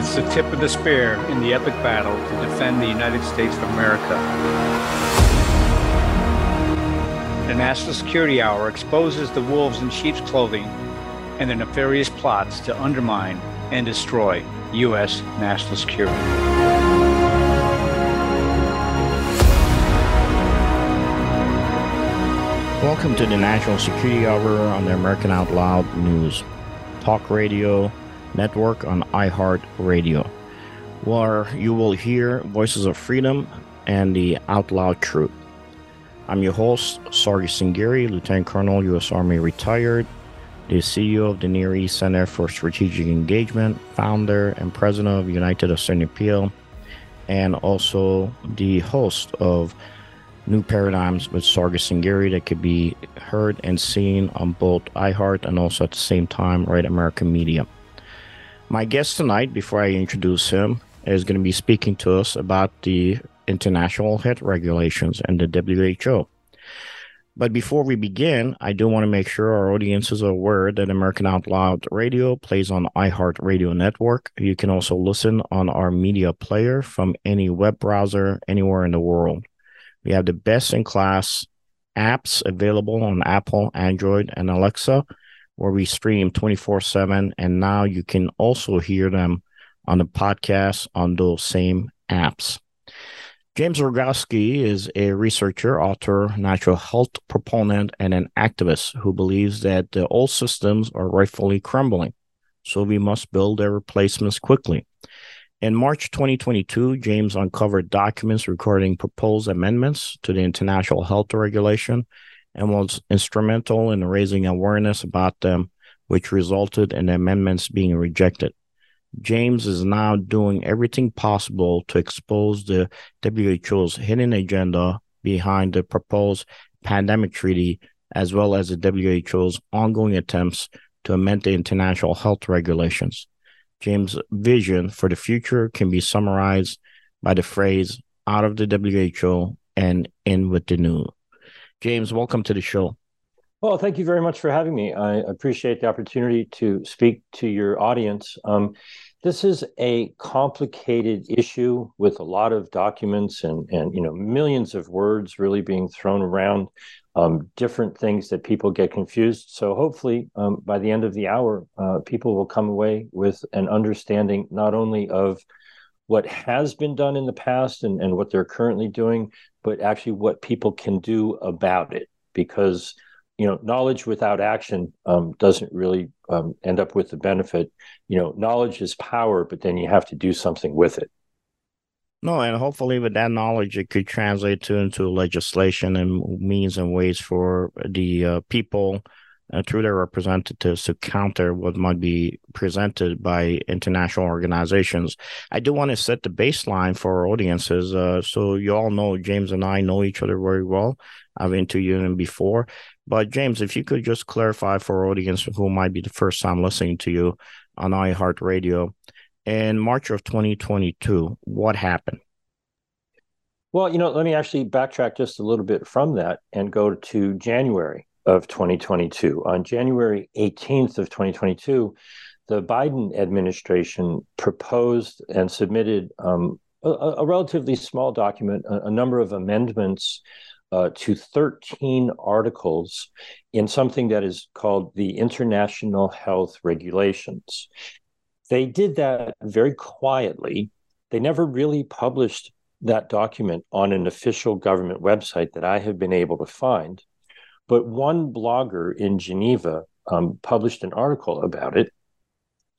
It's the tip of the spear in the epic battle to defend the United States of America. The National Security Hour exposes the wolves in sheep's clothing and their nefarious plots to undermine and destroy U.S. national security. Welcome to the National Security Hour on the American Out Loud News Talk Radio Network on iHeart Radio, where you will hear voices of freedom and the out loud truth. I'm your host, Sargis Sangari, Lieutenant Colonel, U.S. Army retired, the CEO of the Near East Center for Strategic Engagement, founder and president of United Assyrian Appeal, and also the host of New Paradigms with Sargis Sangari that could be heard and seen on both iHeart and also at the same time, Right American Media. My guest tonight, before I introduce him, is going to be speaking to us about the International Health Regulations and the WHO. But before we begin, I do want to make sure our audiences are aware that American Out Loud Radio plays on iHeart Radio Network. You can also listen on our media player from any web browser anywhere in the world. We have the best-in-class apps available on Apple, Android, and Alexa, where we stream 24/7, and now you can also hear them on the podcast on those same apps. James Roguski is a researcher, author, natural health proponent, and an activist who believes that the old systems are rightfully crumbling, so we must build their replacements quickly. In March 2022, James uncovered documents regarding proposed amendments to the International Health Regulation and was instrumental in raising awareness about them, which resulted in amendments being rejected. James is now doing everything possible to expose the WHO's hidden agenda behind the proposed pandemic treaty, as well as the WHO's ongoing attempts to amend the international health regulations. James' vision for the future can be summarized by the phrase, out of the WHO and in with the new. James, welcome to the show. Well, thank you very much for having me. I appreciate the opportunity to speak to your audience. This is a complicated issue with a lot of documents and millions of words really being thrown around, different things that people get confused. So hopefully by the end of the hour, people will come away with an understanding not only of what has been done in the past and what they're currently doing, but actually what people can do about it. Because, knowledge without action doesn't really end up with the benefit. Knowledge is power, but then you have to do something with it. No, and hopefully with that knowledge, it could translate into legislation and means and ways for the people through their representatives to counter what might be presented by international organizations. I do want to set the baseline for our audiences. So you all know James and I know each other very well. I've interviewed him before. But James, if you could just clarify for our audience who might be the first time listening to you on iHeartRadio, in March of 2022, what happened? Well, let me actually backtrack just a little bit from that and go to January of 2022. On January 18th of 2022, the Biden administration proposed and submitted a relatively small document, a number of amendments to 13 articles in something that is called the International Health Regulations. They did that very quietly. They never really published that document on an official government website that I have been able to find. But one blogger in Geneva published an article about it.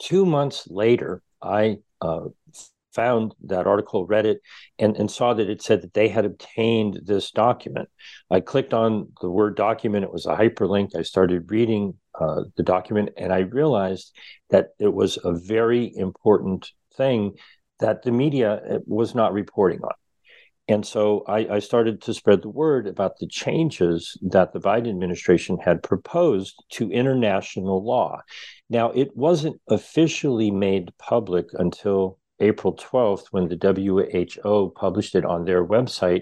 2 months later, I found that article, read it, and saw that it said that they had obtained this document. I clicked on the word document. It was a hyperlink. I started reading the document, and I realized that it was a very important thing that the media was not reporting on. And so I started to spread the word about the changes that the Biden administration had proposed to international law. Now, it wasn't officially made public until April 12th, when the WHO published it on their website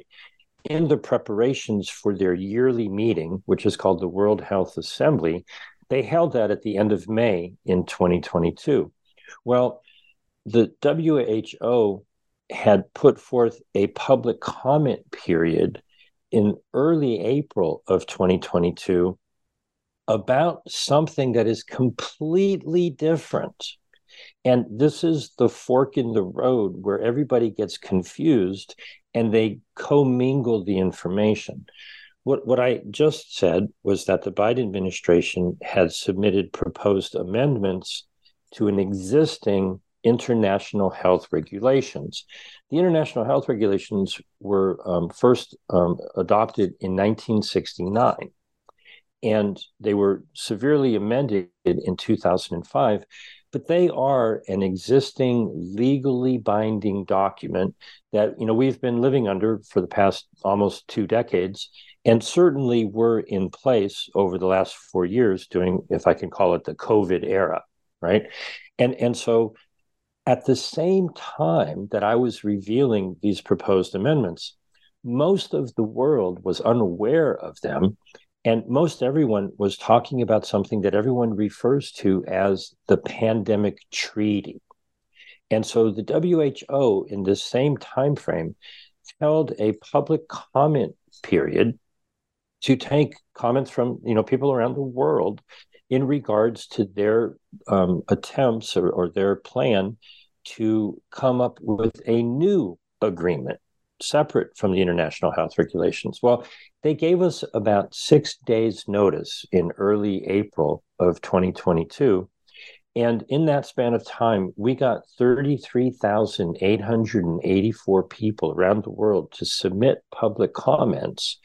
in the preparations for their yearly meeting, which is called the World Health Assembly. They held that at the end of May in 2022. Well, The WHO had put forth a public comment period in early April of 2022 about something that is completely different. And this is the fork in the road where everybody gets confused and they commingle the information. What I just said was that the Biden administration had submitted proposed amendments to an existing international health regulations. The international health regulations were first adopted in 1969, and they were severely amended in 2005. But they are an existing legally binding document that, you know, we've been living under for the past almost 2 decades, and certainly were in place over the last 4 years during, if I can call it, the COVID era, right? And so at the same time that I was revealing these proposed amendments, most of the world was unaware of them. And most everyone was talking about something that everyone refers to as the pandemic treaty. And so the WHO, in this same time frame, held a public comment period to take comments from, you know, people around the world in regards to their attempts or their plan to come up with a new agreement separate from the international health regulations. Well, they gave us about 6 days notice in early April of 2022. And in that span of time, we got 33,884 people around the world to submit public comments.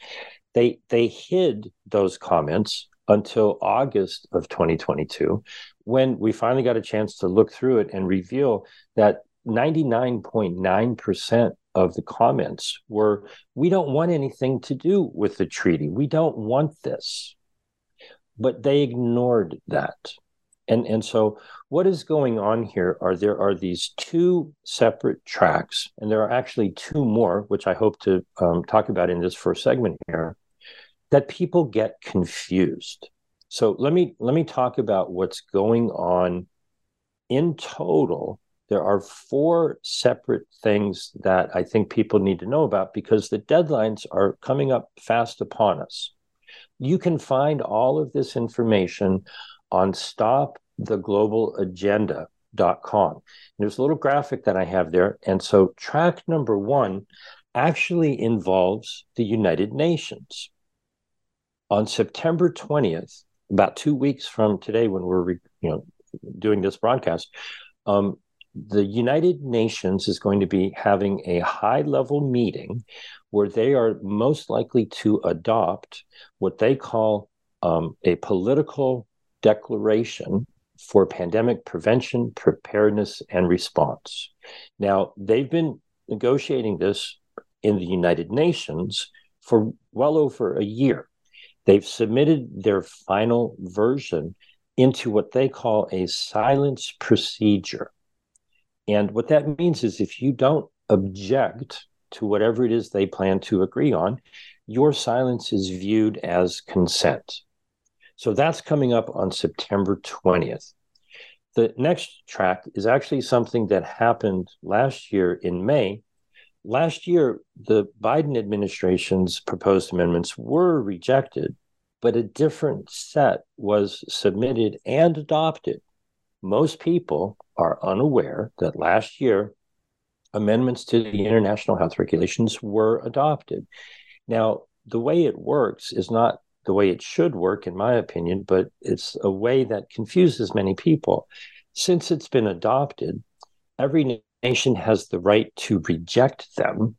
They hid those comments until August of 2022, when we finally got a chance to look through it and reveal that 99.9% of the comments were, we don't want anything to do with the treaty. We don't want this. But they ignored that. And so what is going on here are there are these 2 separate tracks, and there are actually 2 more, which I hope to talk about in this first segment here, that people get confused. So let me talk about what's going on in total. There are 4 separate things that I think people need to know about because the deadlines are coming up fast upon us. You can find all of this information on stoptheglobalagenda.com. There's a little graphic that I have there. And so track number 1 actually involves the United Nations. On September 20th, about 2 weeks from today when we're doing this broadcast, the United Nations is going to be having a high-level meeting where they are most likely to adopt what they call a political declaration for pandemic prevention, preparedness, and response. Now, they've been negotiating this in the United Nations for well over a year. They've submitted their final version into what they call a silence procedure. And what that means is if you don't object to whatever it is they plan to agree on, your silence is viewed as consent. So that's coming up on September 20th. The next track is actually something that happened last year in May. Last year, the Biden administration's proposed amendments were rejected, but a different set was submitted and adopted. Most people are unaware that last year, amendments to the international health regulations were adopted. Now, the way it works is not the way it should work, in my opinion, but it's a way that confuses many people. Since it's been adopted, every nation has the right to reject them,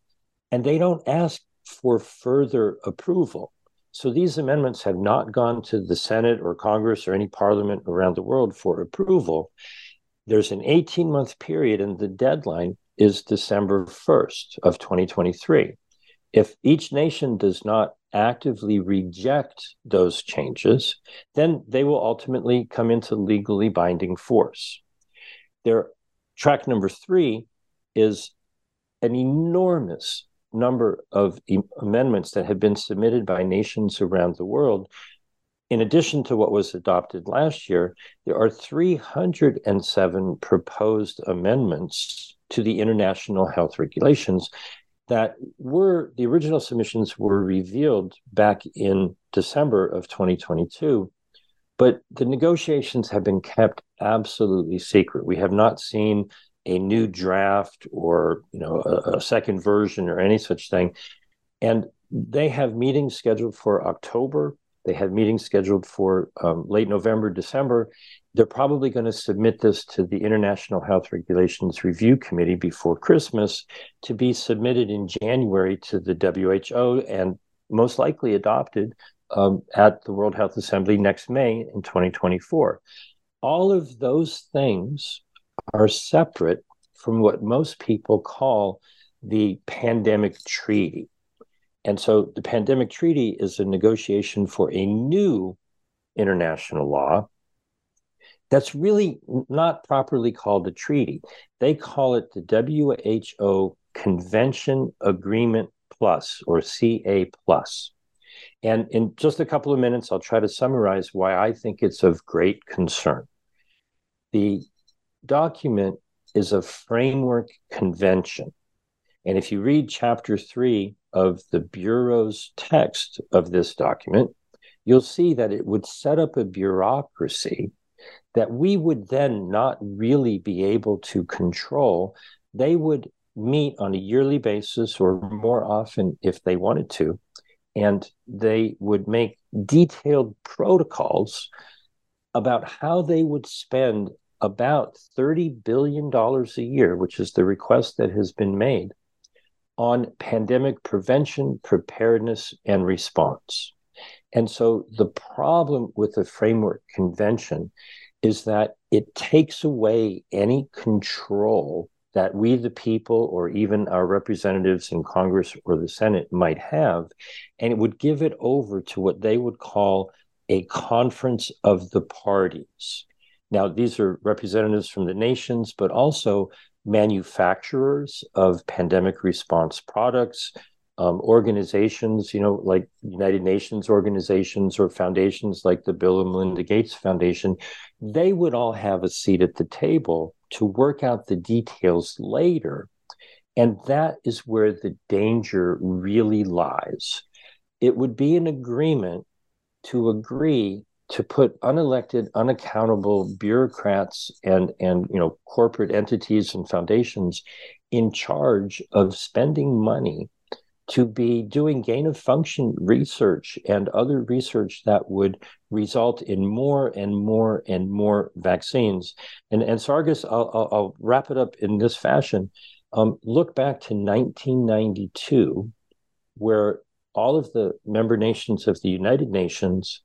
and they don't ask for further approval. So these amendments have not gone to the Senate or Congress or any parliament around the world for approval. There's an 18-month period, and the deadline is December 1st of 2023. If each nation does not actively reject those changes, then they will ultimately come into legally binding force. Their track number 3 is an enormous number of amendments that have been submitted by nations around the world In addition to what was adopted last year, there are 307 proposed amendments to the International Health Regulations that were, the original submissions were revealed back in December of 2022, but the negotiations have been kept absolutely secret. We have not seen a new draft or, you know, a second version or any such thing. And they have meetings scheduled for October. They have meetings scheduled for late November, December. They're probably going to submit this to the International Health Regulations Review Committee before Christmas to be submitted in January to the WHO and most likely adopted at the World Health Assembly next May in 2024. All of those things are separate from what most people call the pandemic treaty. And so the pandemic treaty is a negotiation for a new international law that's really not properly called a treaty. They call it the WHO Convention Agreement Plus, or CA Plus. And in just a couple of minutes, I'll try to summarize why I think it's of great concern. The document is a framework convention. And if you read Chapter 3 of the Bureau's text of this document, you'll see that it would set up a bureaucracy that we would then not really be able to control. They would meet on a yearly basis or more often if they wanted to, and they would make detailed protocols about how they would spend about $30 billion a year, which is the request that has been made, on pandemic prevention, preparedness, and response. And so the problem with the framework convention is that it takes away any control that we, the people, or even our representatives in Congress or the Senate might have, and it would give it over to what they would call a conference of the parties. Now, these are representatives from the nations, but also manufacturers of pandemic response products, organizations, you know, like United Nations organizations or foundations like the Bill and Melinda Gates Foundation. They would all have a seat at the table to work out the details later. And that is where the danger really lies. It would be an agreement to agree to put unelected, unaccountable bureaucrats and you know, corporate entities and foundations in charge of spending money to be doing gain-of-function research and other research that would result in more and more and more vaccines. And Sargis, I'll wrap it up in this fashion. Look back to 1992, where all of the member nations of the United Nations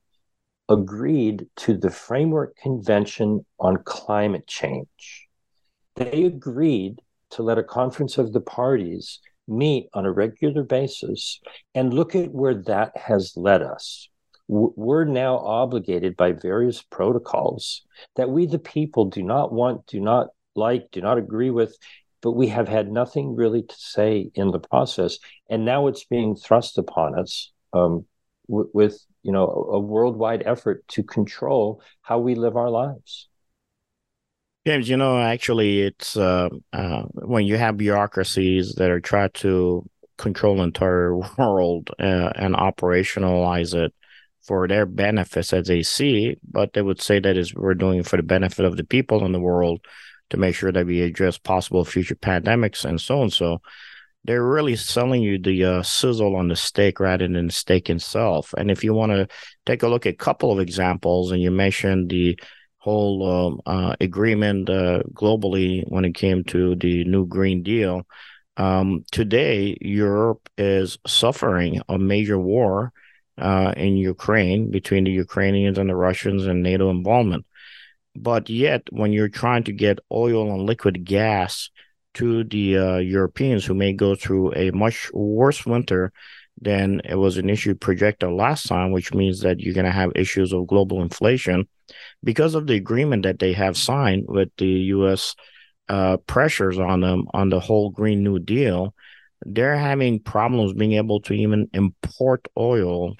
agreed to the Framework Convention on Climate Change. They agreed to let a conference of the parties meet on a regular basis, and look at where that has led us. We're now obligated by various protocols that we, the people, do not want, do not like, do not agree with, but we have had nothing really to say in the process. And now it's being thrust upon us with you know, a worldwide effort to control how we live our lives. James, you know, actually, it's when you have bureaucracies that are trying to control the entire world and operationalize it for their benefits as they see, but they would say that is we're doing it for the benefit of the people in the world to make sure that we address possible future pandemics and so on. So they're really selling you the sizzle on the steak rather than the steak itself. And if you want to take a look at a couple of examples, and you mentioned the whole agreement globally when it came to the new Green Deal. Today, Europe is suffering a major war in Ukraine between the Ukrainians and the Russians and NATO involvement. But yet, when you're trying to get oil and liquid gas to the Europeans, who may go through a much worse winter than it was initially projected last time, which means that you're going to have issues of global inflation because of the agreement that they have signed with the U.S. Pressures on them on the whole Green New Deal. They're having problems being able to even import oils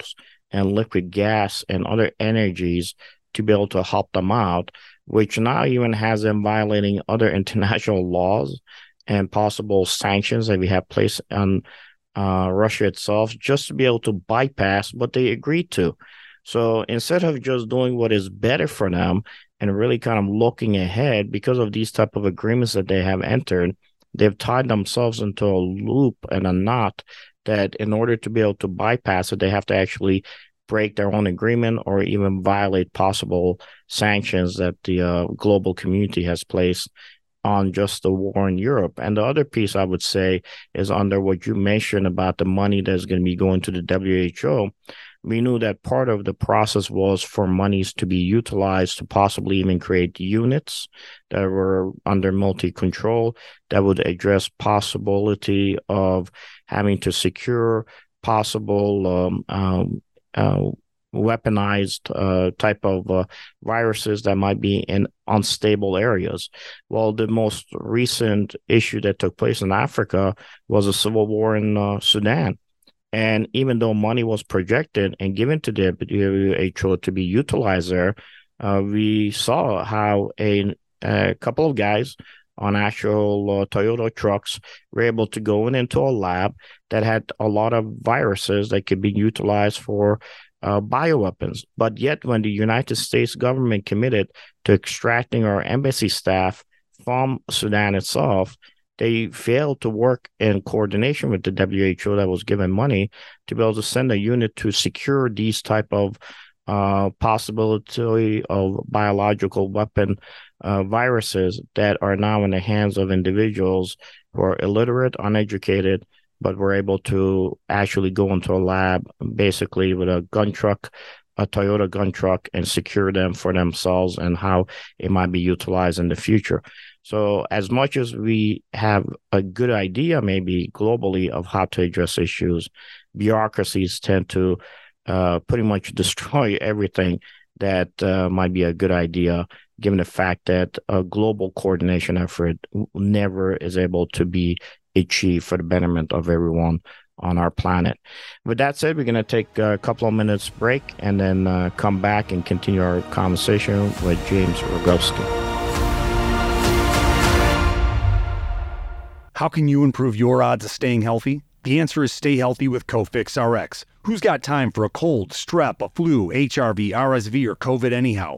and liquid gas and other energies to be able to help them out, which now even has them violating other international laws and possible sanctions that we have placed on Russia itself, just to be able to bypass what they agreed to. So instead of just doing what is better for them and really kind of looking ahead, because of these type of agreements that they have entered, they've tied themselves into a loop and a knot that in order to be able to bypass it, they have to actually break their own agreement or even violate possible sanctions that the global community has placed on just the war in Europe. And the other piece I would say is under what you mentioned about the money that's going to be going to the WHO. We knew that part of the process was for monies to be utilized to possibly even create units that were under multi-control that would address possibility of having to secure possible weaponized type of viruses that might be in unstable areas. Well, the most recent issue that took place in Africa was a civil war in Sudan. And even though money was projected and given to the WHO to be utilized there, we saw how a couple of guys on actual Toyota trucks were able to go in into a lab that had a lot of viruses that could be utilized for bioweapons. But yet when the United States government committed to extracting our embassy staff from Sudan itself, they failed to work in coordination with the WHO that was given money to be able to send a unit to secure these type of possibility of biological weapon viruses that are now in the hands of individuals who are illiterate, uneducated, but were able to actually go into a lab basically with a gun truck, a Toyota gun truck, and secure them for themselves and how it might be utilized in the future. So as much as we have a good idea maybe globally of how to address issues, bureaucracies tend to pretty much destroy everything that might be a good idea, given the fact that a global coordination effort never is able to be achieved for the betterment of everyone on our planet. With that said, we're going to take a couple of minutes break and then come back and continue our conversation with James Roguski. How can you improve your odds of staying healthy? The answer is stay healthy with CoFix RX. Who's got time for a cold, strep, a flu, HRV, RSV, or COVID anyhow?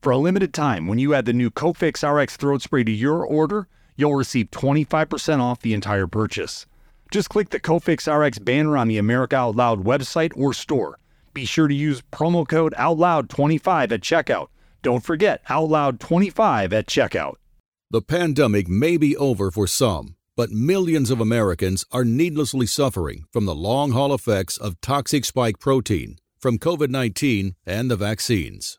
For a limited time, when you add the new CoFix RX throat spray to your order, you'll receive 25% off the entire purchase. Just click the CoFix RX banner on the America Out Loud website or store. Be sure to use promo code OUTLOUD25 at checkout. Don't forget, OUTLOUD25 at checkout. The pandemic may be over for some, but millions of Americans are needlessly suffering from the long-haul effects of toxic spike protein from COVID-19 and the vaccines.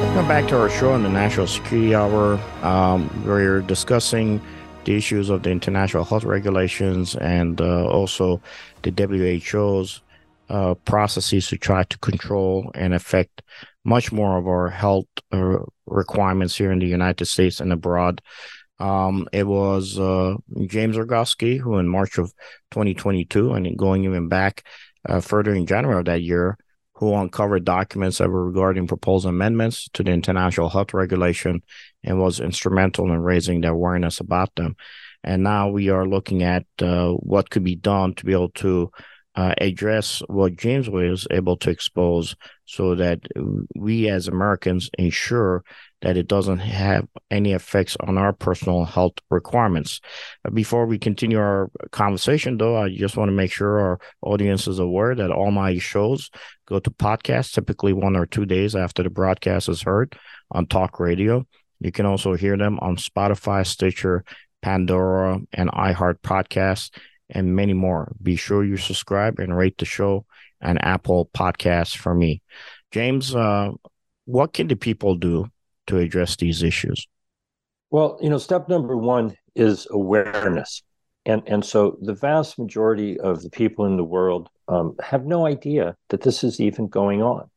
Welcome back to our show on the National Security Hour. We're discussing the issues of the International Health Regulations and also the WHO's processes to try to control and affect much more of our health requirements here in the United States and abroad. It was James Roguski, who in March of 2022, and going even back further in January of that year, who uncovered documents that were regarding proposed amendments to the International Health Regulation and was instrumental in raising the awareness about them. And now we are looking at what could be done to be able to address what James was able to expose so that we as Americans ensure that it doesn't have any effects on our personal health requirements. Before we continue our conversation, though, I just want to make sure our audience is aware that all my shows go to podcasts, typically 1 or 2 days after the broadcast is heard on talk radio. You can also hear them on Spotify, Stitcher, Pandora, and iHeart Podcasts, and many more. Be sure you subscribe and rate the show on Apple Podcasts for me. James, what can the people do to address these issues? Well, step number one is awareness. And so the vast majority of the people in the world have no idea that this is even going on.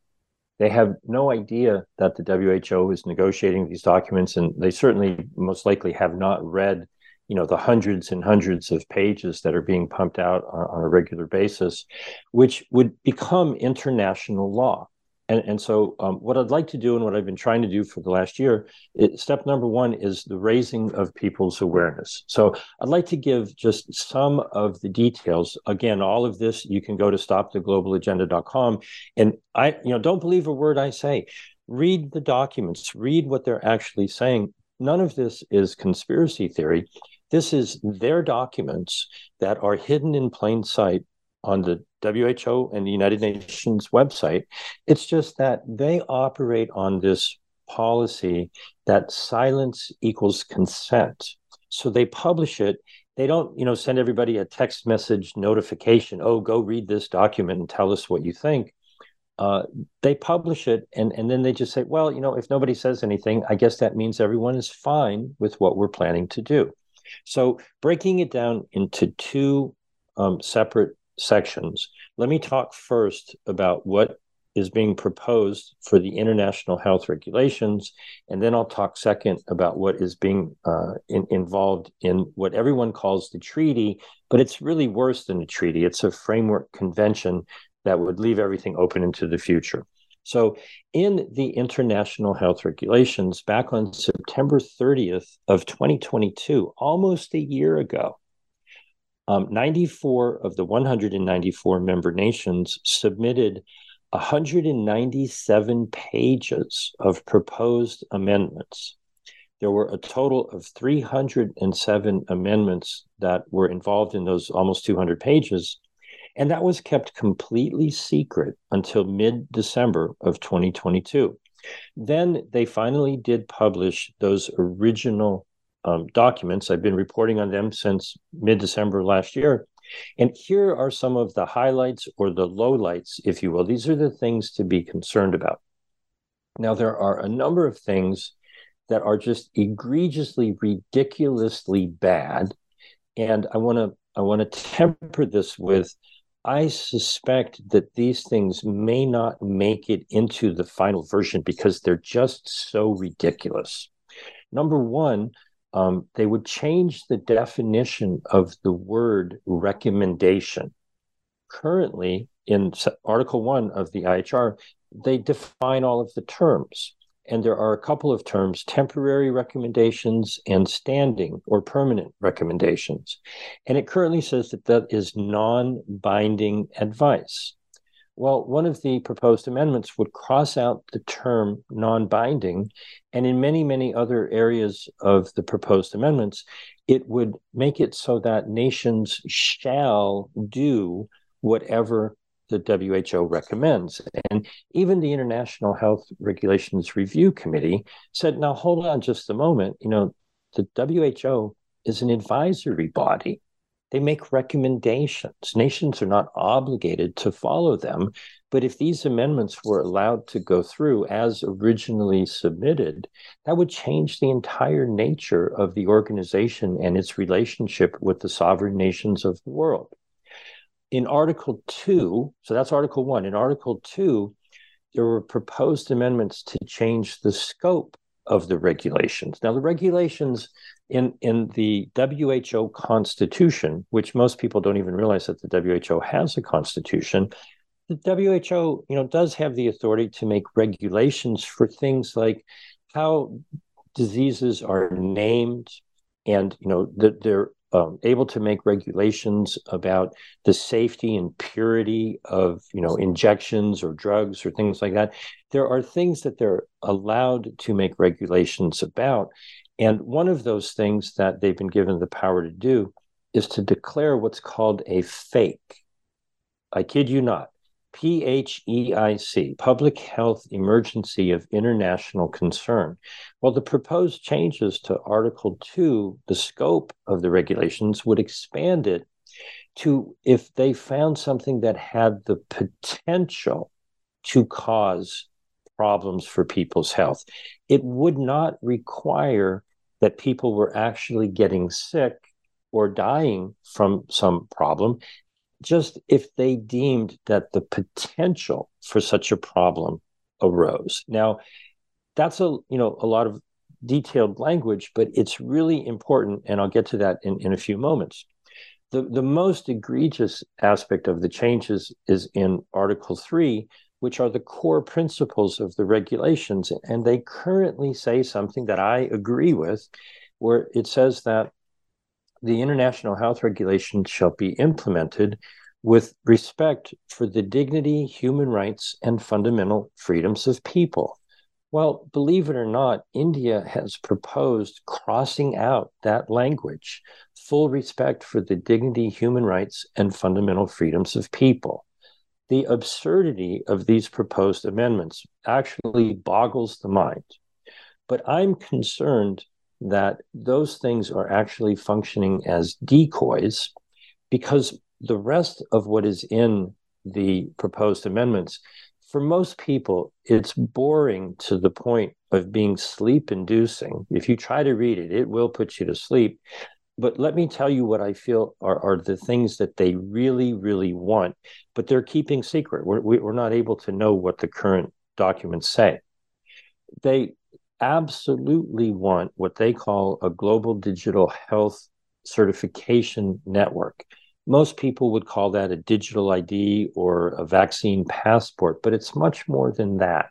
They have no idea that the WHO is negotiating these documents, and they certainly most likely have not read the hundreds and hundreds of pages that are being pumped out on a regular basis, which would become international law. And so what I'd like to do and what I've been trying to do for the last year, step number one is the raising of people's awareness. So I'd like to give just some of the details. Again, all of this, you can go to stoptheglobalagenda.com. And I, don't believe a word I say. Read the documents, read what they're actually saying. None of this is conspiracy theory. This is their documents that are hidden in plain sight on the WHO and the United Nations website. It's just that they operate on this policy that silence equals consent. So they publish it. They don't, send everybody a text message notification, oh, go read this document and tell us what you think. They publish it, and then they just say, well, if nobody says anything, I guess that means everyone is fine with what we're planning to do. So breaking it down into two separate sections. Let me talk first about what is being proposed for the international health regulations, and then I'll talk second about what is being involved in what everyone calls the treaty, but it's really worse than a treaty. It's a framework convention that would leave everything open into the future. So in the international health regulations, back on September 30th of 2022, almost a year ago, 94 of the 194 member nations submitted 197 pages of proposed amendments. There were a total of 307 amendments that were involved in those almost 200 pages, and that was kept completely secret until mid-December of 2022. Then they finally did publish those original documents. I've been reporting on them since mid-December last year. And here are some of the highlights or the lowlights, if you will. These are the things to be concerned about. Now, there are a number of things that are just egregiously, ridiculously bad. And I want to temper this with, I suspect that these things may not make it into the final version because they're just so ridiculous. Number one, they would change the definition of the word recommendation. Currently, in Article 1 of the IHR, they define all of the terms. And there are a couple of terms, temporary recommendations and standing or permanent recommendations. And it currently says that that is non-binding advice. Well, one of the proposed amendments would cross out the term non-binding, and in many, many other areas of the proposed amendments, it would make it so that nations shall do whatever the WHO recommends. And even the International Health Regulations Review Committee said, now hold on just a moment, the WHO is an advisory body. They make recommendations. Nations are not obligated to follow them. But if these amendments were allowed to go through as originally submitted, that would change the entire nature of the organization and its relationship with the sovereign nations of the world. In Article 2, so that's Article 1. In Article 2, there were proposed amendments to change the scope of the regulations. Now, the regulations, in the WHO constitution, which most people don't even realize that the WHO has a constitution, the WHO, you know, does have the authority to make regulations for things like how diseases are named, and, you know, that they're able to make regulations about the safety and purity of, you know, injections or drugs or things like that. There are things that they're allowed to make regulations about. And one of those things that they've been given the power to do is to declare what's called a PHEIC. I kid you not. PHEIC, Public Health Emergency of International Concern. Well, the proposed changes to Article 2, the scope of the regulations, would expand it to if they found something that had the potential to cause problems for people's health. It would not require that people were actually getting sick or dying from some problem, just if they deemed that the potential for such a problem arose. Now, that's a lot of detailed language, but it's really important, and I'll get to that in a few moments. The most egregious aspect of the changes is in Article 3, which are the core principles of the regulations, and they currently say something that I agree with, where it says that the International Health Regulation shall be implemented with respect for the dignity, human rights, and fundamental freedoms of people. Well, believe it or not, India has proposed crossing out that language, full respect for the dignity, human rights, and fundamental freedoms of people. The absurdity of these proposed amendments actually boggles the mind, but I'm concerned that those things are actually functioning as decoys, because the rest of what is in the proposed amendments, for most people, it's boring to the point of being sleep-inducing. If you try to read it, it will put you to sleep. But let me tell you what I feel are the things that they really, really want, but they're keeping secret. We're not able to know what the current documents say. They absolutely want what they call a global digital health certification network. Most people would call that a digital ID or a vaccine passport, but it's much more than that.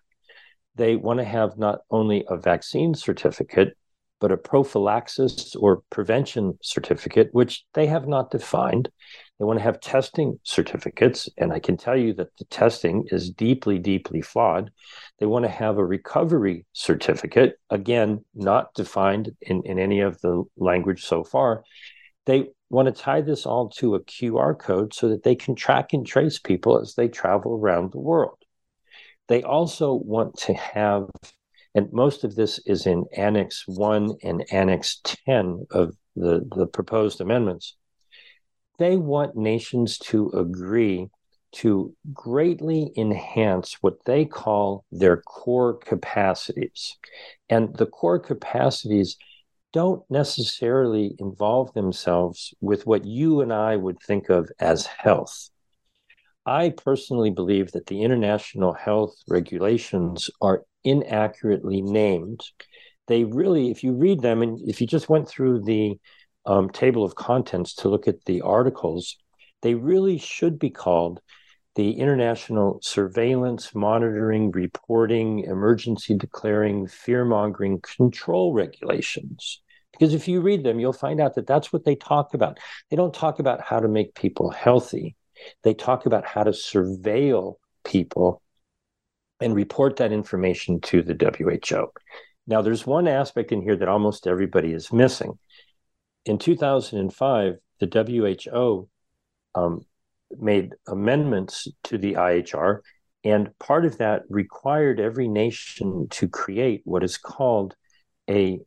They want to have not only a vaccine certificate, but a prophylaxis or prevention certificate, which they have not defined. They want to have testing certificates, and I can tell you that the testing is deeply, deeply flawed. They want to have a recovery certificate, again, not defined in any of the language so far. They want to tie this all to a QR code so that they can track and trace people as they travel around the world. They also want to have, and most of this is in Annex 1 and Annex 10 of the proposed amendments, they want nations to agree to greatly enhance what they call their core capacities. And the core capacities don't necessarily involve themselves with what you and I would think of as health. I personally believe that the international health regulations are inaccurately named. They really, if you read them, and if you just went through the table of contents to look at the articles, they really should be called the International Surveillance, Monitoring, Reporting, Emergency Declaring, Fear-Mongering, Control Regulations. Because if you read them, you'll find out that that's what they talk about. They don't talk about how to make people healthy. They talk about how to surveil people and report that information to the WHO. Now, there's one aspect in here that almost everybody is missing. In 2005, the WHO made amendments to the IHR, and part of that required every nation to create what is called a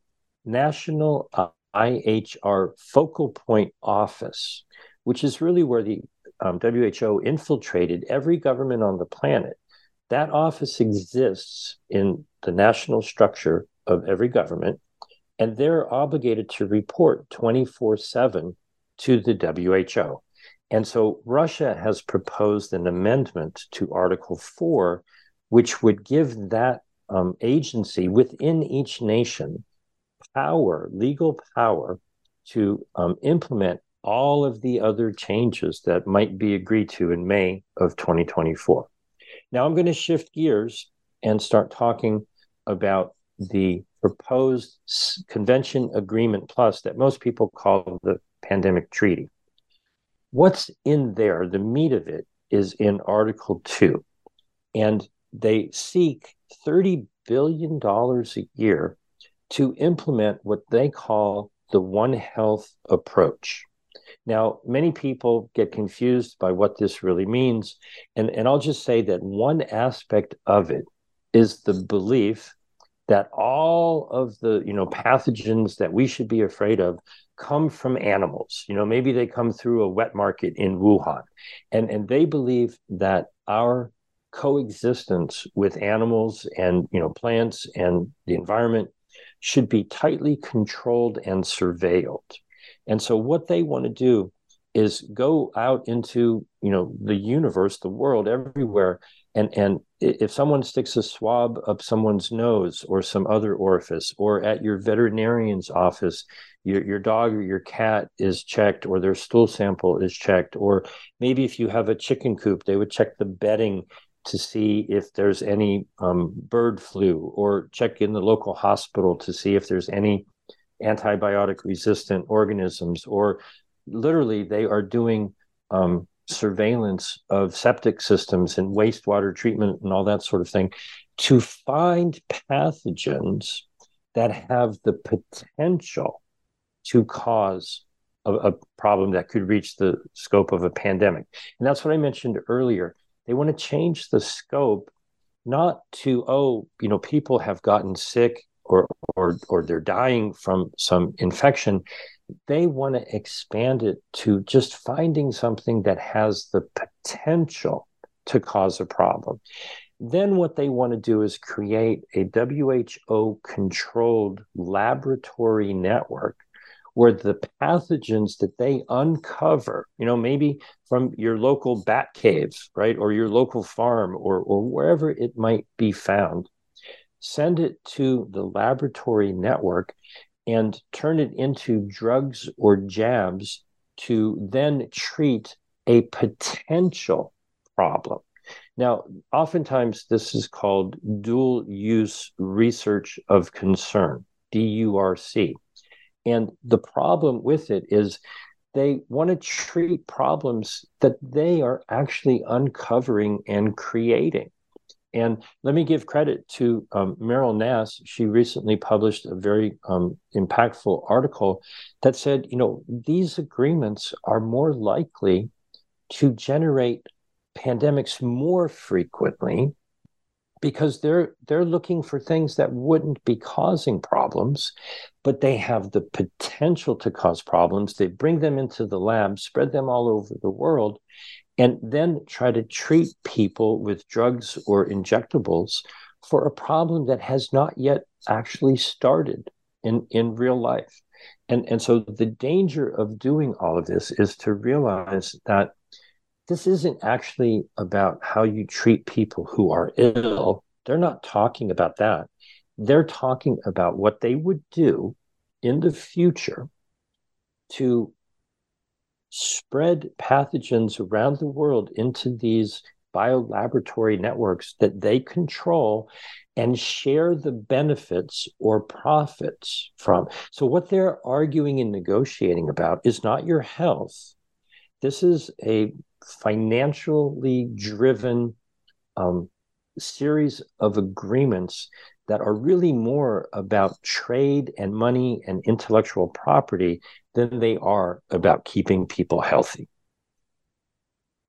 national IHR focal point office, which is really where the WHO infiltrated every government on the planet. That office exists in the national structure of every government, and they're obligated to report 24/7 to the WHO. And so Russia has proposed an amendment to Article 4, which would give that agency within each nation power, legal power, to implement all of the other changes that might be agreed to in May of 2024. Now I'm going to shift gears and start talking about the proposed Convention Agreement Plus that most people call the Pandemic Treaty. What's in there, the meat of it, is in Article 2. And they seek $30 billion a year to implement what they call the One Health approach. Now, many people get confused by what this really means. And I'll just say that one aspect of it is the belief that all of the pathogens that we should be afraid of come from animals. Maybe they come through a wet market in Wuhan. And they believe that our coexistence with animals and plants and the environment should be tightly controlled and surveilled. And so what they want to do is go out into the universe, the world, everywhere, and if someone sticks a swab up someone's nose or some other orifice, or at your veterinarian's office, your dog or your cat is checked, or their stool sample is checked, or maybe if you have a chicken coop, they would check the bedding to see if there's any bird flu, or check in the local hospital to see if there's any antibiotic-resistant organisms, or literally they are doing surveillance of septic systems and wastewater treatment and all that sort of thing to find pathogens that have the potential to cause a problem that could reach the scope of a pandemic. And that's what I mentioned earlier. They want to change the scope not to, people have gotten sick or they're dying from some infection. They want to expand it to just finding something that has the potential to cause a problem. Then what they want to do is create a WHO-controlled laboratory network where the pathogens that they uncover, maybe from your local bat cave, right, or your local farm or wherever it might be found, send it to the laboratory network and turn it into drugs or jabs to then treat a potential problem. Now, oftentimes this is called dual use research of concern, DURC. And the problem with it is they want to treat problems that they are actually uncovering and creating. And let me give credit to Meryl Nass. She recently published a very impactful article that said, these agreements are more likely to generate pandemics more frequently because they're looking for things that wouldn't be causing problems, but they have the potential to cause problems. They bring them into the lab, spread them all over the world, and then try to treat people with drugs or injectables for a problem that has not yet actually started in real life. And so the danger of doing all of this is to realize that this isn't actually about how you treat people who are ill. They're not talking about that. They're talking about what they would do in the future to spread pathogens around the world into these biolaboratory networks that they control and share the benefits or profits from. So what they're arguing and negotiating about is not your health. This is a financially driven series of agreements that are really more about trade and money and intellectual property than they are about keeping people healthy.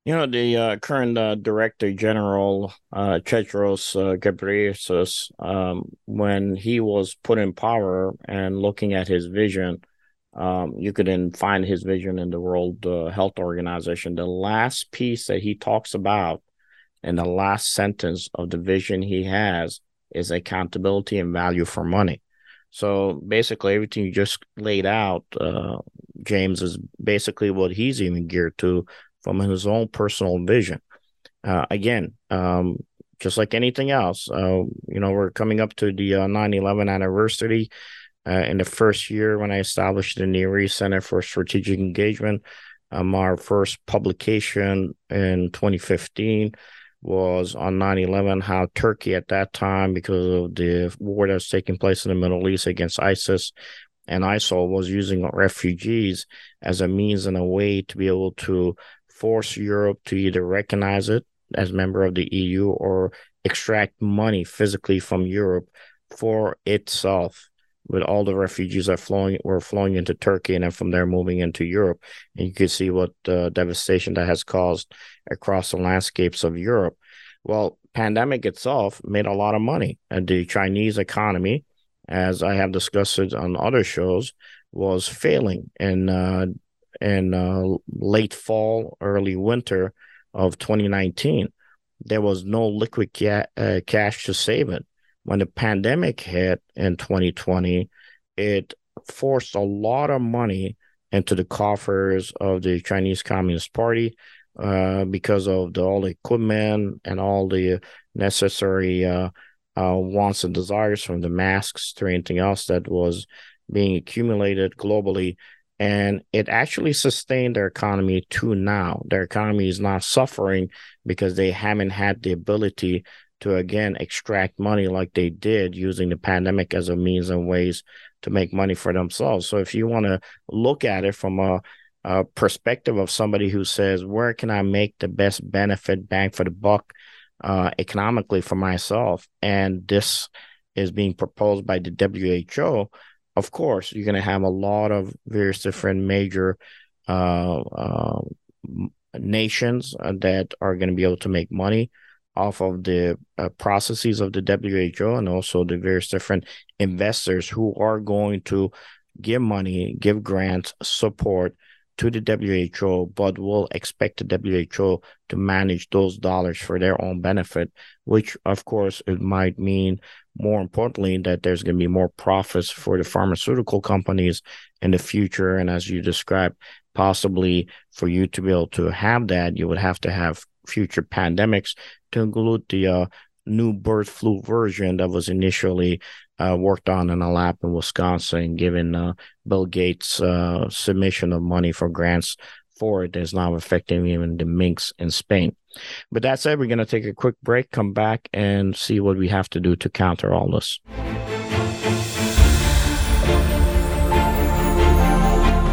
The current Director General, Tedros Ghebreyesus, when he was put in power and looking at his vision, you could then find his vision in the World Health Organization. The last piece that he talks about in the last sentence of the vision he has is accountability and value for money. So basically everything you just laid out, James, is basically what he's even geared to from his own personal vision. Again, just like anything else, we're coming up to the 9/11 anniversary. In the first year when I established the Near East Center for Strategic Engagement, our first publication in 2015 was on 9/11, how Turkey at that time, because of the war that was taking place in the Middle East against ISIS, and ISIL was using refugees as a means and a way to be able to force Europe to either recognize it as a member of the EU or extract money physically from Europe for itself, with all the refugees that were flowing into Turkey and then from there moving into Europe. And you can see what devastation that has caused across the landscapes of Europe. Well, pandemic itself made a lot of money. And the Chinese economy, as I have discussed it on other shows, was failing in late fall, early winter of 2019. There was no liquid cash to save it. When the pandemic hit in 2020, it forced a lot of money into the coffers of the Chinese Communist Party because of all the equipment and all the necessary wants and desires, from the masks to anything else that was being accumulated globally. And it actually sustained their economy to now. Their economy is not suffering because they haven't had the ability to again extract money like they did, using the pandemic as a means and ways to make money for themselves. So if you want to look at it from a perspective of somebody who says, where can I make the best benefit, bang for the buck, economically for myself? And this is being proposed by the WHO. Of course, you're going to have a lot of various different major nations that are going to be able to make money off of the processes of the WHO, and also the various different investors who are going to give money, give grants, support to the WHO, but will expect the WHO to manage those dollars for their own benefit, which, of course, it might mean, more importantly, that there's going to be more profits for the pharmaceutical companies in the future. And as you described, possibly for you to be able to have that, you would have to have future pandemics to include the new bird flu version that was initially worked on in a lab in Wisconsin, given Bill Gates' submission of money for grants for it, that's now affecting even the minks in Spain. But that said, we're going to take a quick break, come back, and see what we have to do to counter all this.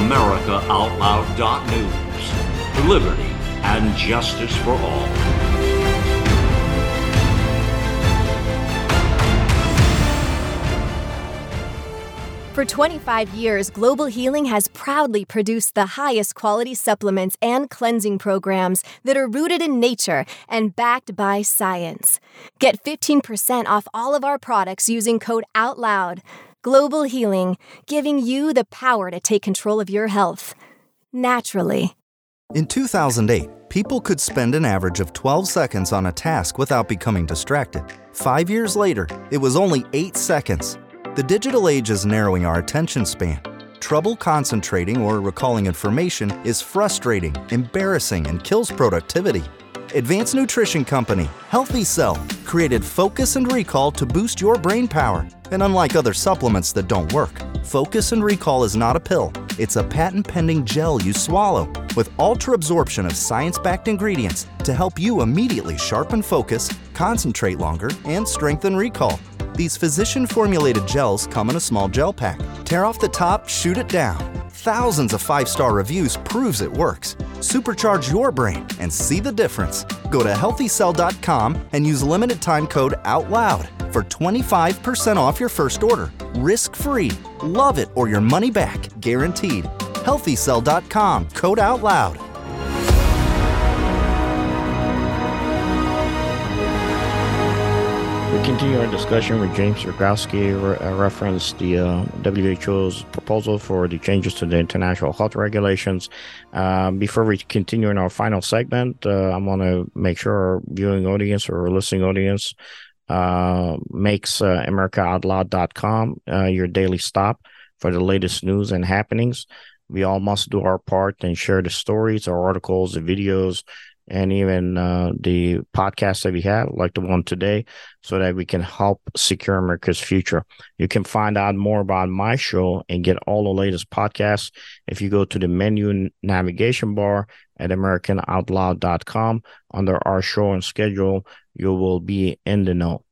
AmericaOutloud.news. Liberty and justice for all. For 25 years, Global Healing has proudly produced the highest quality supplements and cleansing programs that are rooted in nature and backed by science. Get 15% off all of our products using code OUTLOUD. Global Healing, giving you the power to take control of your health, naturally. In 2008, people could spend an average of 12 seconds on a task without becoming distracted. 5 years later, it was only 8 seconds. The digital age is narrowing our attention span. Trouble concentrating or recalling information is frustrating, embarrassing, and kills productivity. Advanced Nutrition Company, HealthyCell, created Focus and Recall to boost your brain power. And unlike other supplements that don't work, Focus and Recall is not a pill. It's a patent-pending gel you swallow with ultra-absorption of science-backed ingredients to help you immediately sharpen focus, concentrate longer, and strengthen recall. These physician-formulated gels come in a small gel pack. Tear off the top, shoot it down. Thousands of 5-star reviews proves it works. Supercharge your brain and see the difference. Go to HealthyCell.com and use limited time code OUTLOUD for 25% off your first order. Risk-free. Love it or your money back. Guaranteed. HealthyCell.com. Code OUTLOUD. we continue our discussion with James Roguski. Referenced the WHO's proposal for the changes to the international health regulations. Before we continue in our final segment, I want to make sure our viewing audience or our listening audience makes AmericaOutloud.com your daily stop for the latest news and happenings. We all must do our part and share the stories, our articles, the videos, and even the podcasts that we have, like the one today, so that we can help secure America's future. You can find out more about my show and get all the latest podcasts if you go to the menu navigation bar at AmericanOutloud.com. Under our show and schedule, you will be in the know.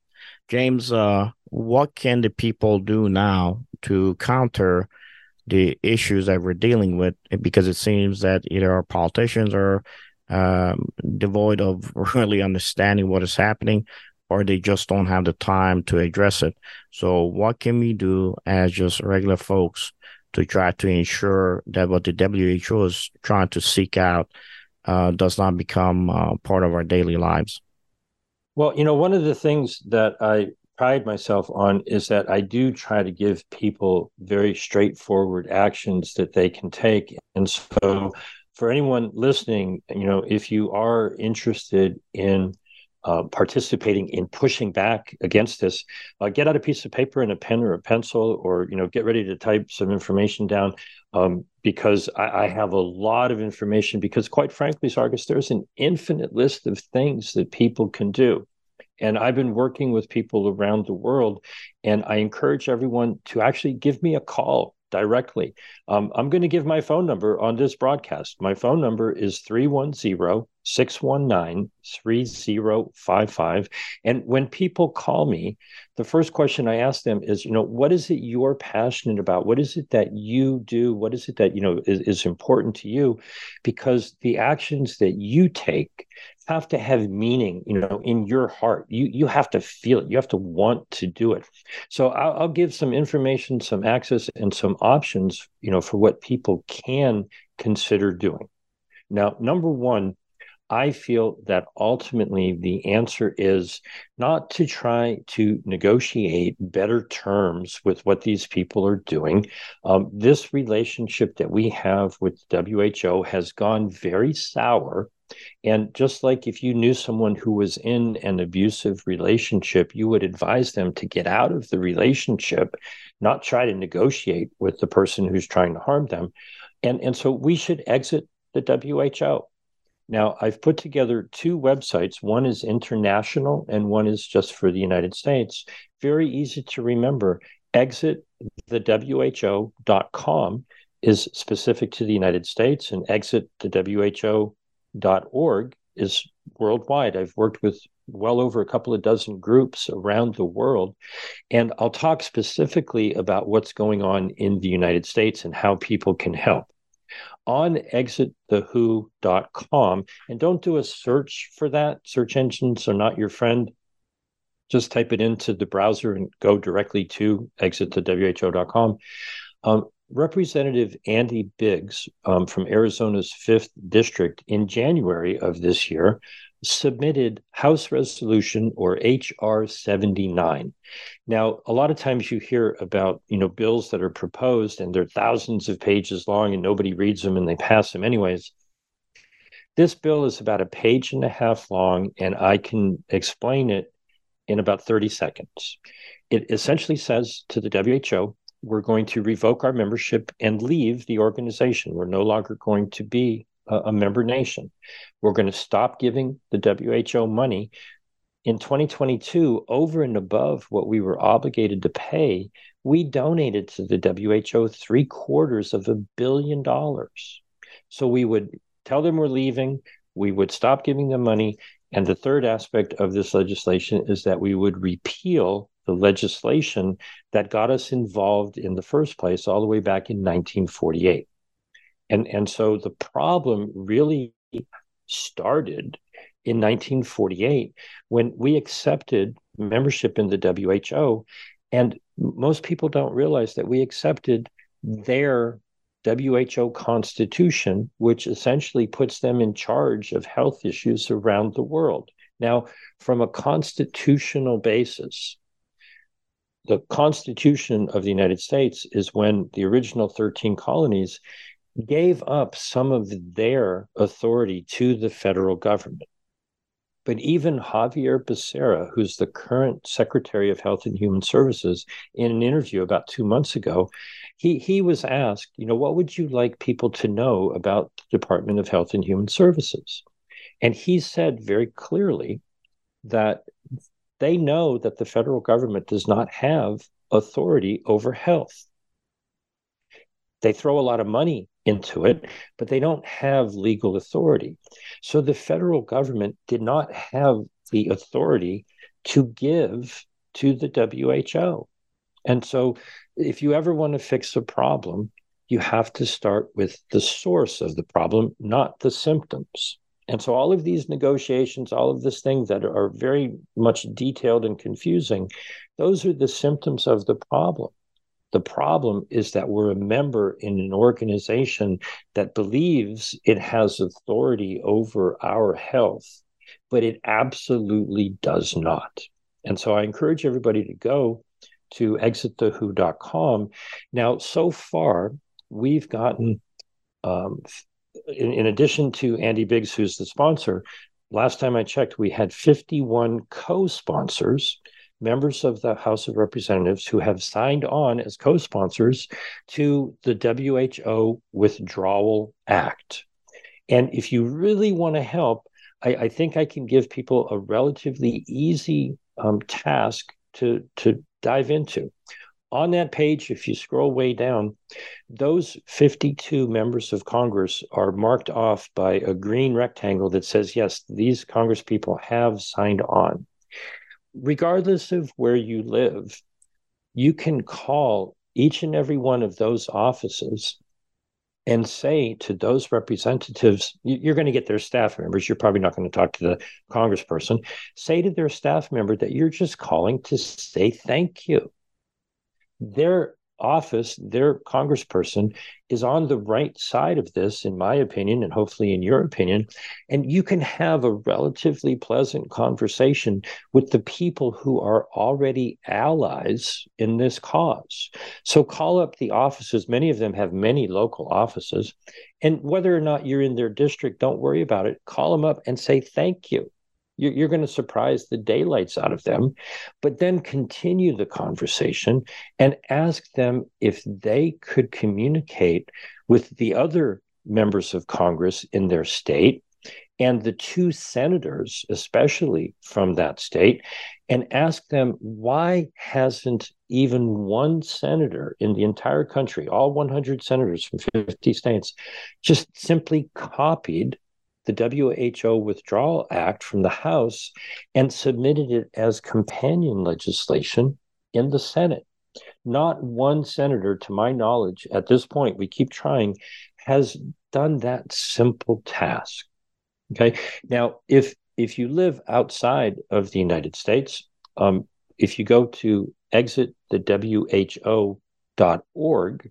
James, what can the people do now to counter the issues that we're dealing with? Because it seems that either our politicians are devoid of really understanding what is happening, or they just don't have the time to address it. So what can we do as just regular folks to try to ensure that what the WHO is trying to seek out does not become part of our daily lives? Well, you know, one of the things that I pride myself on is that I do try to give people very straightforward actions that they can take. And so for anyone listening, you know, if you are interested in participating in pushing back against this, get out a piece of paper and a pen or a pencil, or, you know, get ready to type some information down, because I have a lot of information, because quite frankly, Sargis, there's an infinite list of things that people can do. And I've been working with people around the world, and I encourage everyone to actually give me a call directly. I'm going to give my phone number on this broadcast. My phone number is 310-619-3055. And when people call me, the first question I ask them is, you know, what is it you're passionate about? What is it that you do? What is it that, you know, is important to you? Because the actions that you take have to have meaning, you know, in your heart. You have to feel it. You have to want to do it. So I'll give some information, some access, and some options, you know, for what people can consider doing. Now, number one, I feel that ultimately the answer is not to try to negotiate better terms with what these people are doing. This relationship that we have with WHO has gone very sour. And just like if you knew someone who was in an abusive relationship, you would advise them to get out of the relationship, not try to negotiate with the person who's trying to harm them. And so we should exit the WHO. Now, I've put together two websites. One is international and one is just for the United States. Very easy to remember. Exitthewho.com is specific to the United States, and exitthewho.org is worldwide. I've worked with well over a couple of dozen groups around the world, and I'll talk specifically about what's going on in the United States and how people can help. On exitthewho.com, and don't do a search for that. Search engines are not your friend. Just type it into the browser and go directly to exitthewho.com. Representative Andy Biggs from Arizona's 5th District in January of this year submitted House Resolution, or HR 79. Now, a lot of times you hear about, you know, bills that are proposed and they're thousands of pages long and nobody reads them and they pass them anyways. This bill is about a page and a half long, and I can explain it in about 30 seconds. It essentially says to the WHO, we're going to revoke our membership and leave the organization. We're no longer going to be a member nation. We're going to stop giving the WHO money. In 2022, over and above what we were obligated to pay, we donated to the WHO $750 million. So we would tell them we're leaving, we would stop giving them money, and the third aspect of this legislation is that we would repeal the legislation that got us involved in the first place all the way back in 1948. And so the problem really started in 1948 when we accepted membership in the WHO, and most people don't realize that we accepted their WHO constitution, which essentially puts them in charge of health issues around the world. Now, from a constitutional basis, the Constitution of the United States is when the original 13 colonies gave up some of their authority to the federal government. But even Xavier Becerra, who's the current Secretary of Health and Human Services, in an interview about 2 months ago, he was asked, you know, what would you like people to know about the Department of Health and Human Services? And he said very clearly that they know that the federal government does not have authority over health. They throw a lot of money into it, but they don't have legal authority. So the federal government did not have the authority to give to the WHO. And so if you ever want to fix a problem, you have to start with the source of the problem, not the symptoms. And so all of these negotiations, all of these things that are very much detailed and confusing, those are the symptoms of the problem. The problem is that we're a member in an organization that believes it has authority over our health, but it absolutely does not. And so I encourage everybody to go to exitthewho.com. Now, so far, we've gotten, in addition to Andy Biggs, who's the sponsor, last time I checked, we had 51 co-sponsors, members of the House of Representatives who have signed on as co-sponsors to the WHO Withdrawal Act. And if you really want to help, I think I can give people a relatively easy task to dive into. On that page, if you scroll way down, those 52 members of Congress are marked off by a green rectangle that says, yes, these Congress people have signed on. Regardless of where you live, you can call each and every one of those offices and say to those representatives, you're going to get their staff members. You're probably not going to talk to the congressperson. Say to their staff member that you're just calling to say thank you. Their office, their congressperson is on the right side of this, in my opinion, and hopefully in your opinion, and you can have a relatively pleasant conversation with the people who are already allies in this cause. So call up the offices. Many of them have many local offices, and whether or not you're in their district, don't worry about it. Call them up and say thank you. You're going to surprise the daylights out of them, but then continue the conversation and ask them if they could communicate with the other members of Congress in their state and the two senators, especially from that state, and ask them why hasn't even one senator in the entire country, all 100 senators from 50 states, just simply copied the WHO Withdrawal Act from the House and submitted it as companion legislation in the Senate. Not one senator, to my knowledge, at this point, we keep trying, has done that simple task. Okay. Now, if you live outside of the United States, if you go to exitthewho.org,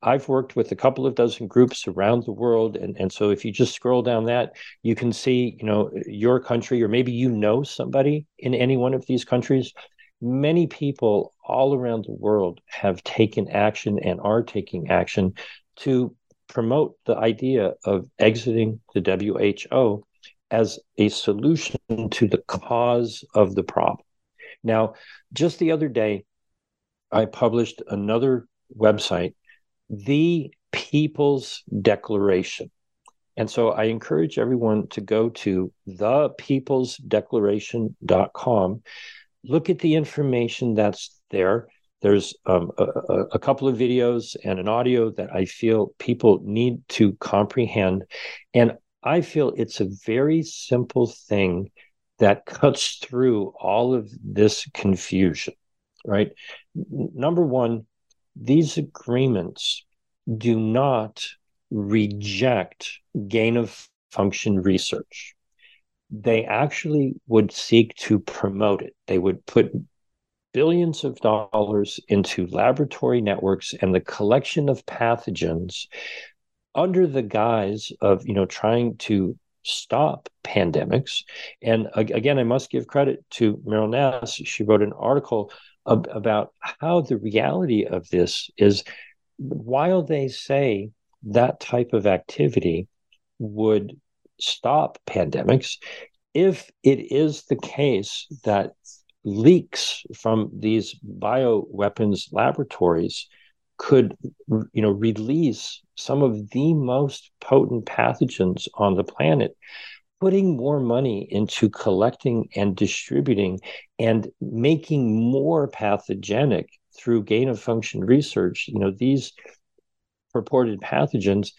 I've worked with a couple of dozen groups around the world. And so if you just scroll down that, you can see, you know, your country, or maybe you know somebody in any one of these countries. Many people all around the world have taken action and are taking action to promote the idea of exiting the WHO as a solution to the cause of the problem. Now, just the other day, I published another website, The People's Declaration. And so I encourage everyone to go to thepeoplesdeclaration.com. Look at the information that's there. There's a couple of videos and an audio that I feel people need to comprehend. And I feel it's a very simple thing that cuts through all of this confusion, right? Number one, these agreements do not reject gain-of-function research. They actually would seek to promote it. They would put billions of dollars into laboratory networks and the collection of pathogens under the guise of, you know, trying to stop pandemics. And again, I must give credit to Meryl Nass. She wrote an article about how the reality of this is, while they say that type of activity would stop pandemics, if it is the case that leaks from these bioweapons laboratories could, release some of the most potent pathogens on the planet, putting more money into collecting and distributing and making more pathogenic through gain-of-function research, these purported pathogens,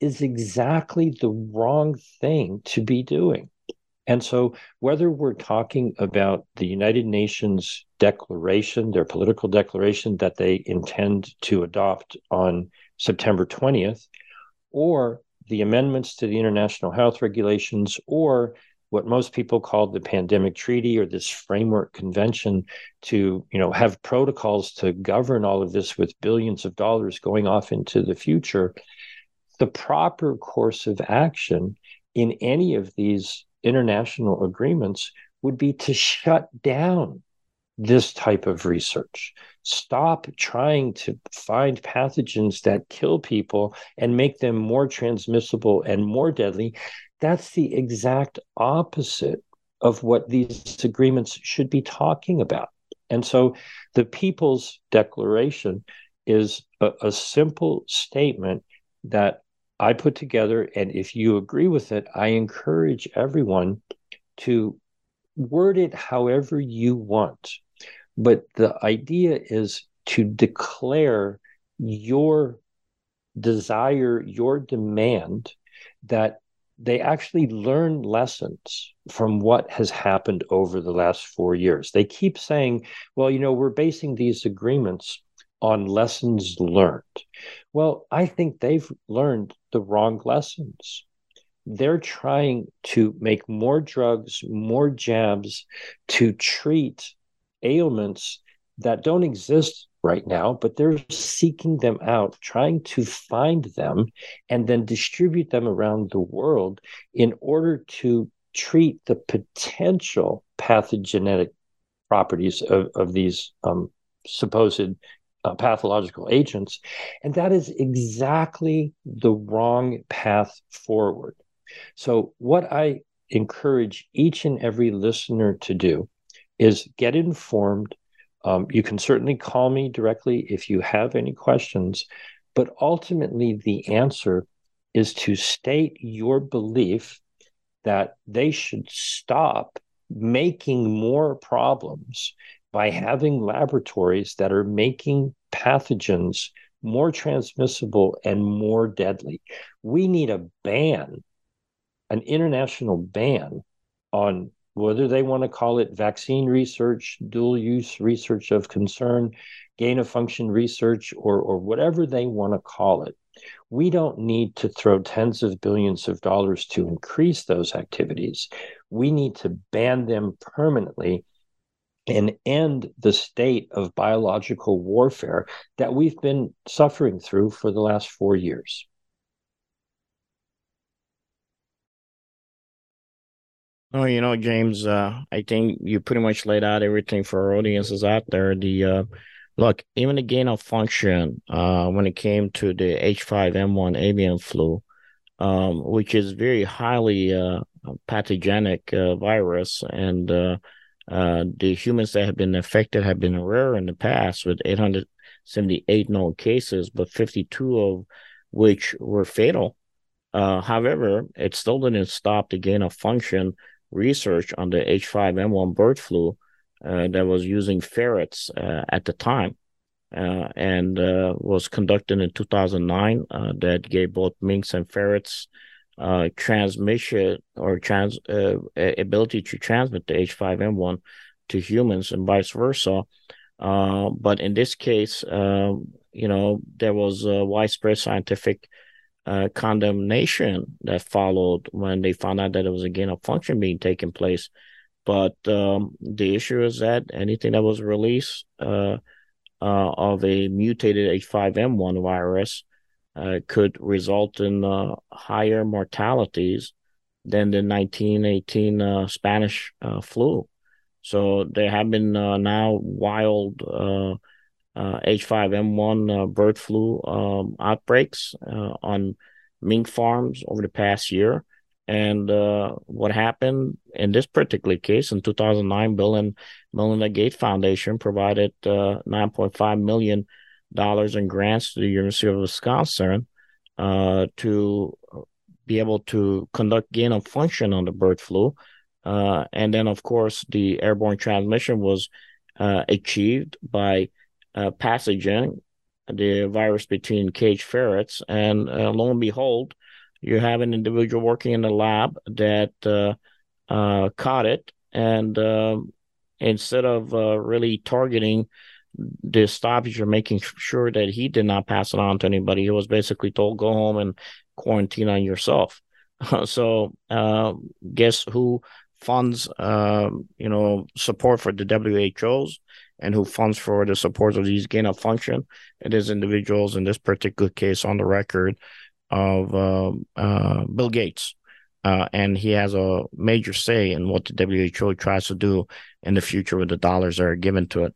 is exactly the wrong thing to be doing. And so whether we're talking about the United Nations declaration, their political declaration that they intend to adopt on September 20th, or the amendments to the International Health Regulations, or what most people call the Pandemic Treaty or this framework convention to, have protocols to govern all of this with billions of dollars going off into the future, the proper course of action in any of these international agreements would be to shut down this type of research. Stop trying to find pathogens that kill people and make them more transmissible and more deadly. That's the exact opposite of what these agreements should be talking about. And so the People's Declaration is a simple statement that I put together, and if you agree with it, I encourage everyone to word it however you want. But the idea is to declare your desire, your demand, that they actually learn lessons from what has happened over the last 4 years. They keep saying, well, we're basing these agreements on lessons learned. Well, I think they've learned the wrong lessons. They're trying to make more drugs, more jabs to treat ailments that don't exist right now, but they're seeking them out, trying to find them, and then distribute them around the world in order to treat the potential pathogenic properties of these supposed pathological agents. And that is exactly the wrong path forward. So what I encourage each and every listener to do is get informed. You can certainly call me directly if you have any questions, but ultimately the answer is to state your belief that they should stop making more problems by having laboratories that are making pathogens more transmissible and more deadly. We need a ban, an international ban on whether they want to call it vaccine research, dual-use research of concern, gain-of-function research, or whatever they want to call it. We don't need to throw tens of billions of dollars to increase those activities. We need to ban them permanently and end the state of biological warfare that we've been suffering through for the last 4 years. Oh, James, I think you pretty much laid out everything for our audiences out there. Look, even the gain of function when it came to the H5N1 avian flu, which is very highly pathogenic virus, and the humans that have been affected have been rare in the past, with 878 known cases, but 52 of which were fatal. However, it still didn't stop the gain of function research on the H5N1 bird flu that was using ferrets at the time and was conducted in 2009 that gave both minks and ferrets transmission or ability to transmit the H5N1 to humans and vice versa. But in this case, there was a widespread scientific condemnation that followed when they found out that it was a gain of function being taken place. But the issue is that anything that was released of a mutated H5N1 virus could result in higher mortalities than the 1918 Spanish flu. So there have been now wild H5N1 bird flu outbreaks on mink farms over the past year. And what happened in this particular case in 2009, Bill and Melinda Gates Foundation provided $9.5 million in grants to the University of Wisconsin to be able to conduct gain of function on the bird flu. And then, of course, the airborne transmission was achieved by passaging the virus between caged ferrets. And lo and behold, you have an individual working in the lab that caught it, and instead of really targeting the stoppage or making sure that he did not pass it on to anybody, he was basically told, go home and quarantine on yourself. So guess who funds support for the WHOs and who funds for the support of these gain of function? It is individuals, in this particular case on the record, of Bill Gates, and he has a major say in what the WHO tries to do in the future with the dollars that are given to it.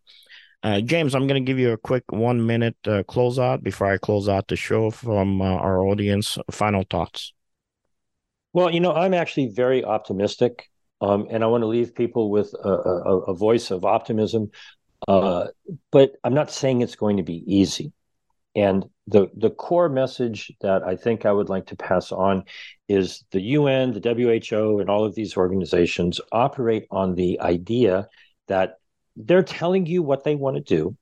James, I'm going to give you a quick 1 minute closeout before I close out the show from our audience. Final thoughts. Well, I'm actually very optimistic, and I want to leave people with a voice of optimism, but I'm not saying it's going to be easy. And the core message that I think I would like to pass on is the UN, the WHO, and all of these organizations operate on the idea that they're telling you what they want to do,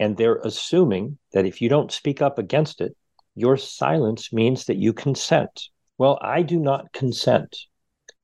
and they're assuming that if you don't speak up against it, your silence means that you consent. Well, I do not consent.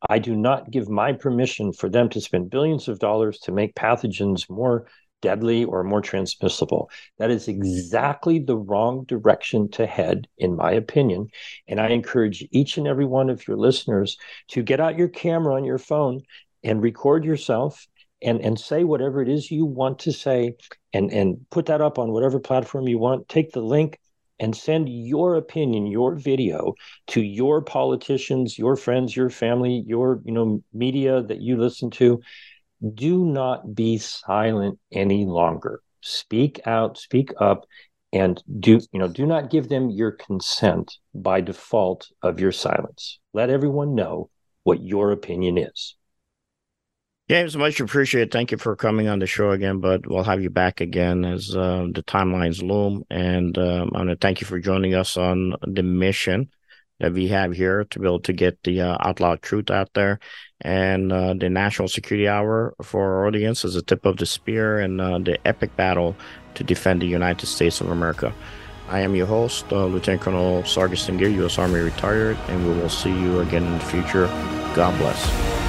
I do not give my permission for them to spend billions of dollars to make pathogens more deadly or more transmissible. That is exactly the wrong direction to head, in my opinion. And I encourage each and every one of your listeners to get out your camera on your phone and record yourself and say whatever it is you want to say, and put that up on whatever platform you want. Take the link and send your opinion, your video, to your politicians, your friends, your family, your media that you listen to. Do not be silent any longer. Speak out, speak up, and do not give them your consent by default of your silence. Let everyone know what your opinion is. James, much appreciated. Thank you for coming on the show again, but we'll have you back again as the timelines loom. And I want to thank you for joining us on the mission that we have here to be able to get the out loud truth out there. And the National Security Hour for our audience is the tip of the spear and the epic battle to defend the United States of America. I am your host, Lieutenant Colonel Sargis Sangari, U.S. Army retired, and we will see you again in the future. God bless.